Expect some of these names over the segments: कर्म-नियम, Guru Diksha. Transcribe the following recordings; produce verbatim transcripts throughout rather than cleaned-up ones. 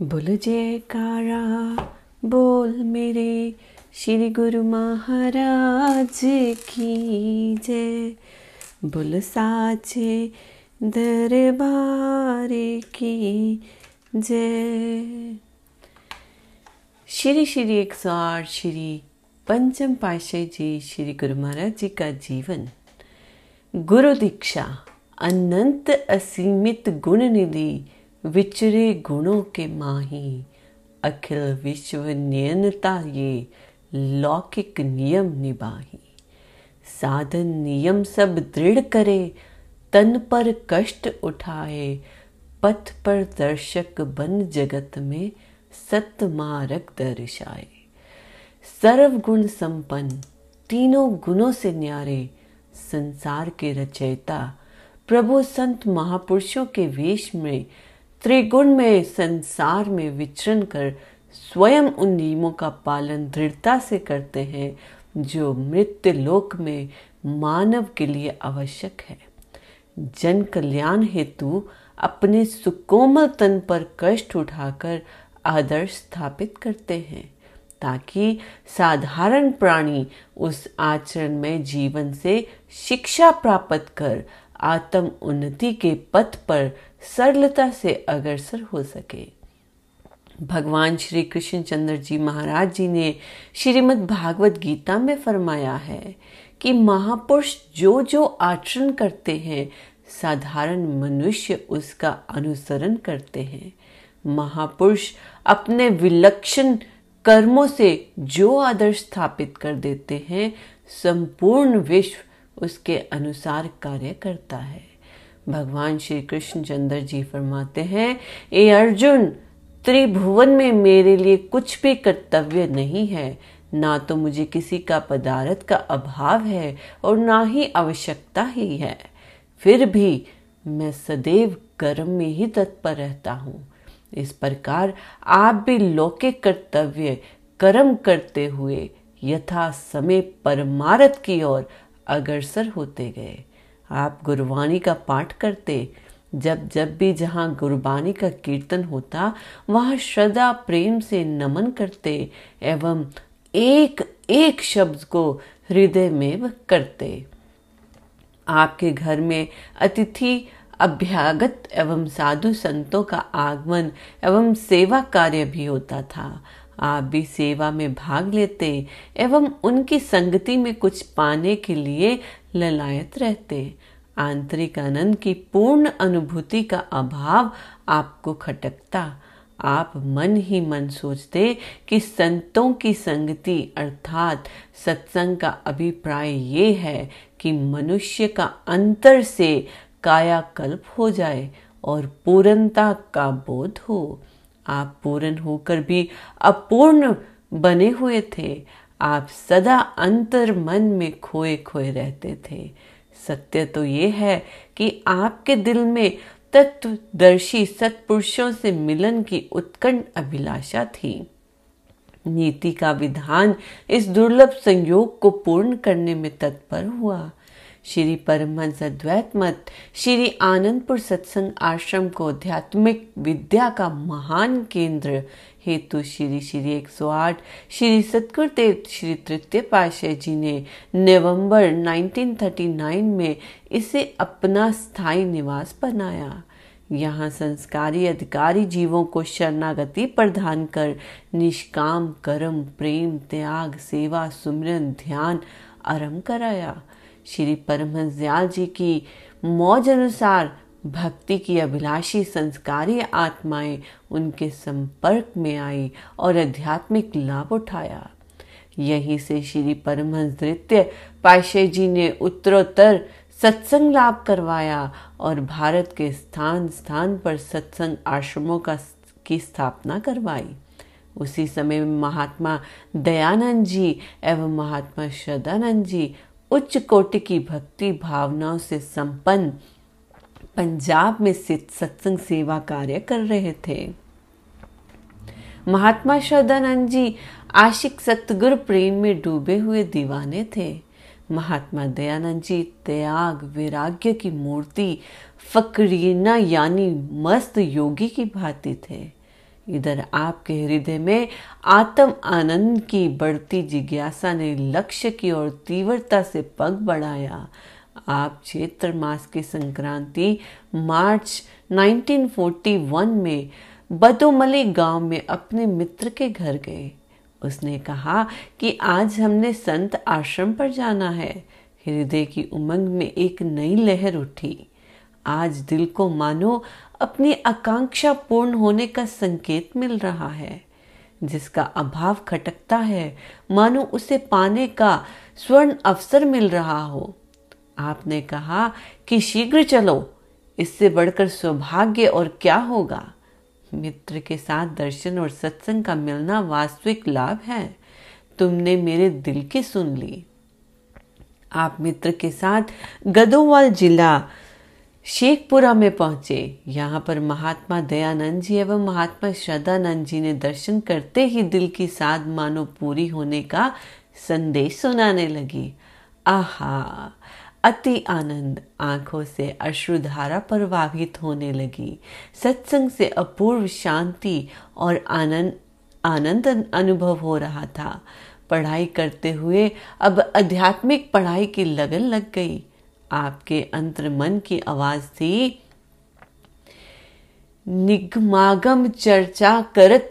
बोल जयकारा बोल मेरे श्री गुरु महाराज की जय। बोल साचे दरबार की जय। श्री श्री एक सौ आठ श्री पंचम पातशाही जी श्री गुरु महाराज जी का जीवन। गुरु दीक्षा अनंत असीमित गुण निधि विचरे गुणों के माही। अखिल विश्व नियनता ये लौकिक नियम निबाही। साधन नियम सब दृढ़ करे, तन पर कष्ट उठाए। पथ पर दर्शक बन जगत में सत मारक दर्शाए। सर्वगुण संपन्न तीनों गुणों से न्यारे, संसार के रचयिता प्रभु संत महापुरुषों के वेश में त्रिगुण में संसार में विचरण कर स्वयं उन नियमों का पालन दृढ़ता से करते हैं जो मृत्यु लोक में मानव के लिए आवश्यक है। जन कल्याण हेतु अपने सुकोमल तन पर कष्ट उठाकर आदर्श स्थापित करते हैं, ताकि साधारण प्राणी उस आचरण में जीवन से शिक्षा प्राप्त कर आत्म उन्नति के पथ पर सरलता से अग्रसर हो सके। भगवान श्री कृष्णचंद्र जी महाराज जी ने श्रीमद् भागवत गीता में फरमाया है कि महापुरुष जो जो आचरण करते हैं, साधारण मनुष्य उसका अनुसरण करते हैं। महापुरुष अपने विलक्षण कर्मों से जो आदर्श स्थापित कर देते हैं, संपूर्ण विश्व उसके अनुसार कार्य करता है। भगवान श्री कृष्णचंद्र जी फरमाते हैं, ए अर्जुन, त्रिभुवन में मेरे लिए कुछ भी कर्तव्य नहीं है। ना तो मुझे किसी का पदार्थ का अभाव है और ना ही आवश्यकता ही है, फिर भी मैं सदैव कर्म में ही तत्पर रहता हूँ। इस प्रकार आप भी लौकिक कर्तव्य कर्म करते हुए यथा समय परमार्थ की ओर अग्रसर होते गए। आप गुरवाणी का पाठ करते, जब जब भी जहाँ गुरबाणी का कीर्तन होता वहाँ श्रद्धा प्रेम से नमन करते एवं एक एक शब्द को हृदय में करते। आपके घर में अतिथि अभ्यागत एवं साधु संतों का आगमन एवं सेवा कार्य भी होता था। आप भी सेवा में भाग लेते एवं उनकी संगति में कुछ पाने के लिए ललायत रहते। आंतरिक आनंद की पूर्ण अनुभूति का अभाव आपको खटकता। आप मन ही मन सोचते कि संतों की संगति अर्थात सत्संग का अभिप्राय ये है कि मनुष्य का अंतर से कायाकल्प हो जाए और पूर्णता का बोध हो। आप पूर्ण होकर भी अपूर्ण बने हुए थे। आप सदा अंतर मन में खोए खोए रहते थे। सत्य तो ये है कि आपके दिल में तत्वदर्शी सत्पुरुषों से मिलन की उत्कट अभिलाषा थी। नीति का विधान इस दुर्लभ संयोग को पूर्ण करने में तत्पर हुआ। श्री परमहंस अद्वैत मत श्री आनंदपुर सत्संग आश्रम को आध्यात्मिक विद्या का महान केंद्र हेतु श्री श्री एक सौ आठ श्री सतगुरु देव श्री तृतीय पातशाही जी ने नवंबर उन्नीस सौ उनतालीस में इसे अपना स्थायी निवास बनाया। यहाँ संस्कारी अधिकारी जीवों को शरणागति प्रदान कर निष्काम कर्म, प्रेम, त्याग, सेवा, सुमिरन, ध्यान आरम्भ कराया। श्री परमहंस दयाल जी की मौज अनुसार भक्ति की अभिलाषी संस्कारी आत्माएं उनके संपर्क में आई और आध्यात्मिक लाभ उठाया। यहीं से श्री परमहंस द्वितीय पातशाही जी ने उत्तरोत्तर सत्संग लाभ करवाया और भारत के स्थान स्थान पर सत्संग आश्रमों का की स्थापना करवाई। उसी समय महात्मा दयानंद जी एवं महात्मा श्रद्धानंद जी उच्च कोटि की भक्ति भावनाओं से संपन्न पंजाब में स्थित सत्संग सेवा कार्य कर रहे थे। महात्मा श्रद्धानंद जी आशिक सतगुरु प्रेम में डूबे हुए दीवाने थे। महात्मा दयानंद जी त्याग वैराग्य की मूर्ति, फकीरीना यानी मस्त योगी की भांति थे। इधर आपके हृदय में आत्म आनंद की बढ़ती जिज्ञासा ने लक्ष्य की ओर तीव्रता से पग बढ़ाया। आप चैत्र मास की संक्रांति मार्च उन्नीस सौ इकतालीस में बदोमली गांव में अपने मित्र के घर गए। उसने कहा कि आज हमने संत आश्रम पर जाना है। हृदय की उमंग में एक नई लहर उठी। आज दिल को मानो अपनी आकांक्षा पूर्ण होने का संकेत मिल रहा है, जिसका अभाव खटकता है मानो उसे पाने का स्वर्ण अवसर मिल रहा हो। आपने कहा कि शीघ्र चलो, इससे बढ़कर सौभाग्य और क्या होगा। मित्र के साथ दर्शन और सत्संग का मिलना वास्तविक लाभ है। तुमने मेरे दिल की सुन ली। आप मित्र के साथ गदोवाल जिला शेखपुरा में पहुंचे। यहाँ पर महात्मा दयानंद जी एवं महात्मा श्रद्धानंद जी ने दर्शन करते ही दिल की साध मानो पूरी होने का संदेश सुनाने लगी। आहा, अति आनंद। आंखों से अश्रुधारा प्रवाहित होने लगी। सत्संग से अपूर्व शांति और आनंद आनंद अनुभव हो रहा था। पढ़ाई करते हुए अब आध्यात्मिक पढ़ाई की लगन लग गई। आपके अंतर्मन की आवाज थी, निगमागम चर्चा करत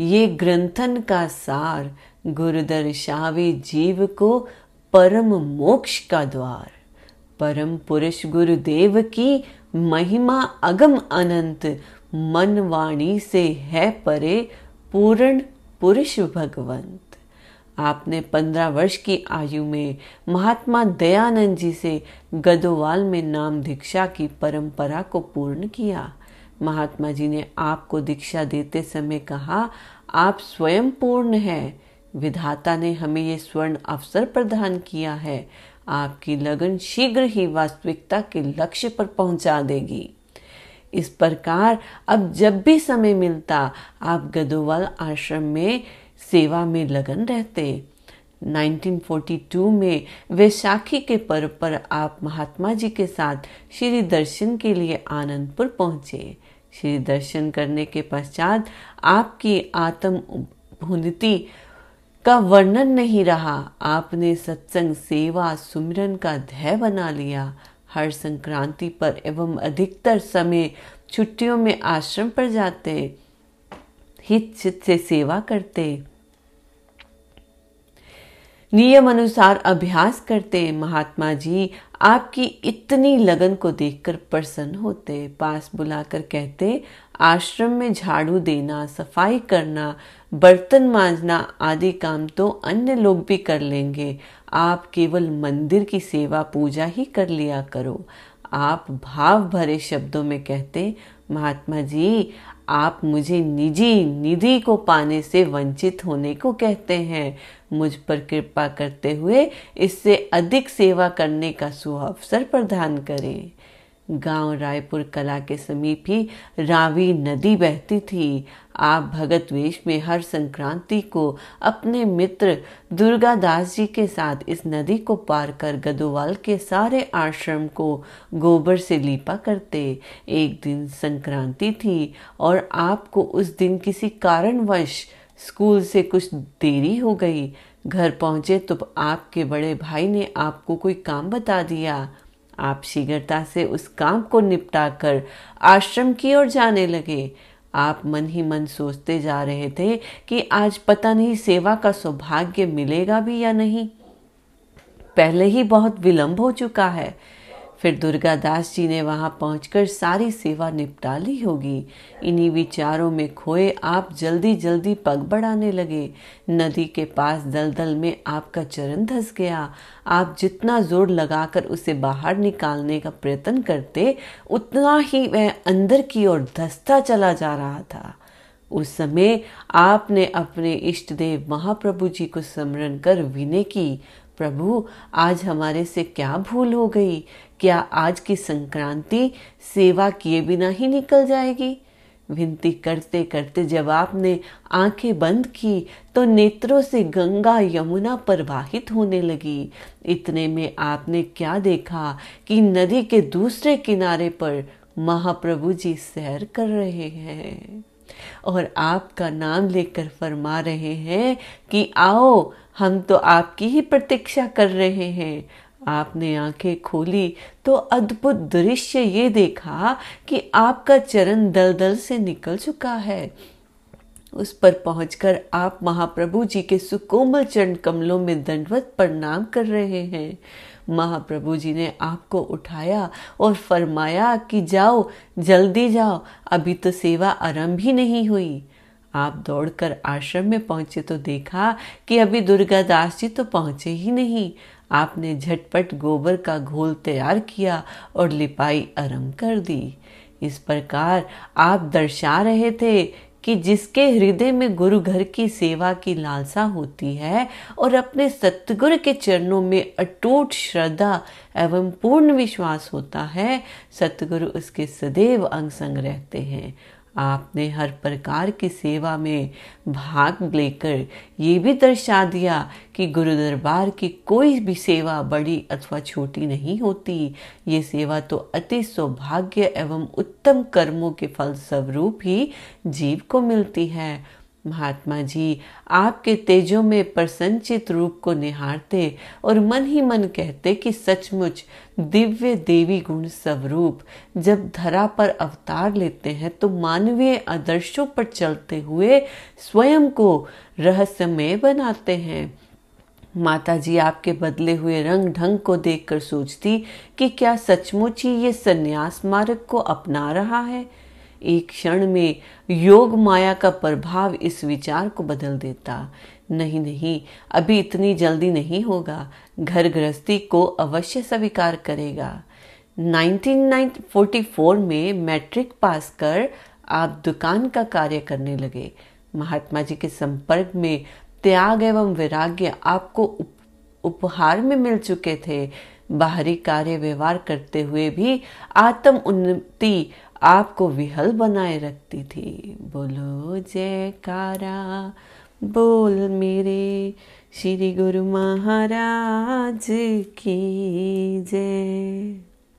ये ग्रंथन का सार, गुरु दर्शावे जीव को परम मोक्ष का द्वार। परम पुरुष गुरुदेव की महिमा अगम अनंत, मन वाणी से है परे पूर्ण पुरुष भगवंत। आपने पंद्रह वर्ष की आयु में महात्मा दयानंद जी से गदोवाल में नाम दीक्षा की परंपरा को पूर्ण किया। महात्मा जी ने आपको दीक्षा देते समय कहा, आप स्वयं पूर्ण हैं। विधाता ने हमें ये स्वर्ण अवसर प्रदान किया है। आपकी लगन शीघ्र ही वास्तविकता के लक्ष्य पर पहुंचा देगी। इस प्रकार अब जब भी समय मिलता आप गदोवाल आश्रम में सेवा में लगन रहते। उन्नीस सौ बयालीस में वैशाखी के पर्व पर आप महात्मा जी के साथ श्री दर्शन के लिए आनंदपुर पहुंचे। श्री दर्शन करने के पश्चात आपकी आत्म भुनिति का वर्णन नहीं रहा। आपने सत्संग सेवा सुमिरन का ध्येय बना लिया। हर संक्रांति पर एवं अधिकतर समय छुट्टियों में आश्रम पर जाते, हित चित से सेवा करते, नियम अनुसार अभ्यास करते। महात्मा जी आपकी इतनी लगन को देखकर प्रसन्न होते। पास बुलाकर कहते, आश्रम में झाड़ू देना, सफाई करना, बर्तन मांजना आदि काम तो अन्य लोग भी कर लेंगे, आप केवल मंदिर की सेवा पूजा ही कर लिया करो। आप भाव भरे शब्दों में कहते, महात्मा जी आप मुझे निजी निधि को पाने से वंचित होने को कहते हैं। मुझ पर कृपा करते हुए इससे अधिक सेवा करने का सुअवसर प्रदान करें। गांव रायपुर कला के समीप ही रावी नदी बहती थी। आप भगत वेश में हर संक्रांति को अपने मित्र दुर्गादास जी के साथ इस नदी को पार कर गदोवाल के सारे आश्रम को गोबर से लीपा करते। एक दिन संक्रांति थी और आपको उस दिन किसी कारणवश स्कूल से कुछ देरी हो गई। घर पहुंचे तो आपके बड़े भाई ने आपको कोई काम बता दिया। आप शीघ्रता से उस काम को निपटाकर आश्रम की ओर जाने लगे। आप मन ही मन सोचते जा रहे थे कि आज पता नहीं सेवा का सौभाग्य मिलेगा भी या नहीं, पहले ही बहुत विलंब हो चुका है। फिर दुर्गादास जी ने वहां पहुंचकर सारी सेवा निपटा ली होगी। इन्हीं विचारों में खोए आप जल्दी जल्दी पग बढ़ाने लगे। नदी के पास दलदल में आपका चरण धंस गया। आप जितना जोर लगाकर उसे बाहर निकालने का प्रयत्न करते उतना ही वह अंदर की ओर धंसता चला जा रहा था। उस समय आपने अपने इष्ट देव महाप्रभु जी को स्मरण कर विनय की, प्रभु आज हमारे से क्या भूल हो गई? क्या आज की संक्रांति सेवा किए बिना ही निकल जाएगी? विनती करते करते जब आपने आंखें बंद की तो नेत्रों से गंगा यमुना प्रवाहित होने लगी। इतने में आपने क्या देखा कि नदी के दूसरे किनारे पर महाप्रभु जी सैर कर रहे हैं। और आपका नाम लेकर फरमा रहे हैं कि आओ, हम तो आपकी ही प्रतीक्षा कर रहे हैं। आपने आंखें खोली तो अद्भुत दृश्य ये देखा कि आपका चरण दलदल से निकल चुका है। उस पर पहुंचकर आप महाप्रभु जी के सुकोमल चरण कमलों में दंडवत प्रणाम कर रहे हैं। महाप्रभु जी ने आपको उठाया और फरमाया कि जाओ, जल्दी जाओ, अभी तो सेवा आरंभ ही नहीं हुई। आप दौड़कर आश्रम में पहुंचे तो देखा कि अभी दुर्गा दास जी तो पहुंचे ही नहीं। आपने झटपट गोबर का घोल तैयार किया और लिपाई आरंभ कर दी। इस प्रकार आप दर्शा रहे थे कि जिसके हृदय में गुरु घर की सेवा की लालसा होती है और अपने सतगुरु के चरणों में अटूट श्रद्धा एवं पूर्ण विश्वास होता है, सतगुरु उसके सदैव अंग संग रहते हैं। आपने हर प्रकार की सेवा में भाग लेकर ये भी दर्शा दिया कि गुरु दरबार की कोई भी सेवा बड़ी अथवा छोटी नहीं होती। ये सेवा तो अति सौभाग्य एवं उत्तम कर्मों के फल स्वरूप ही जीव को मिलती है। महात्मा जी, आपके तेजों में प्रसन्नचित रूप को निहारते और मन ही मन कहते कि सचमुच दिव्य देवी गुण स्वरूप जब धरा पर अवतार लेते हैं तो मानवीय आदर्शों पर चलते हुए स्वयं को रहस्यमय बनाते हैं। माता जी आपके बदले हुए रंग ढंग को देखकर सोचती कि क्या सचमुच ही ये संन्यास मार्ग को अपना रहा है। एक क्षण में योग माया का प्रभाव इस विचार को बदल देता। नहीं नहीं, अभी इतनी जल्दी नहीं होगा, घर गृहस्थी को अवश्य स्वीकार करेगा। उन्नीस सौ चौवालीस में मैट्रिक पास कर आप दुकान का कार्य करने लगे। महात्मा जी के संपर्क में त्याग एवं वैराग्य आपको उप, उपहार में मिल चुके थे। बाहरी कार्य व्यवहार करते हुए भी आत्म उन्नति आपको विहल बनाए रखती थी। बोलो जयकारा, बोल मेरे श्री गुरु महाराज की जय।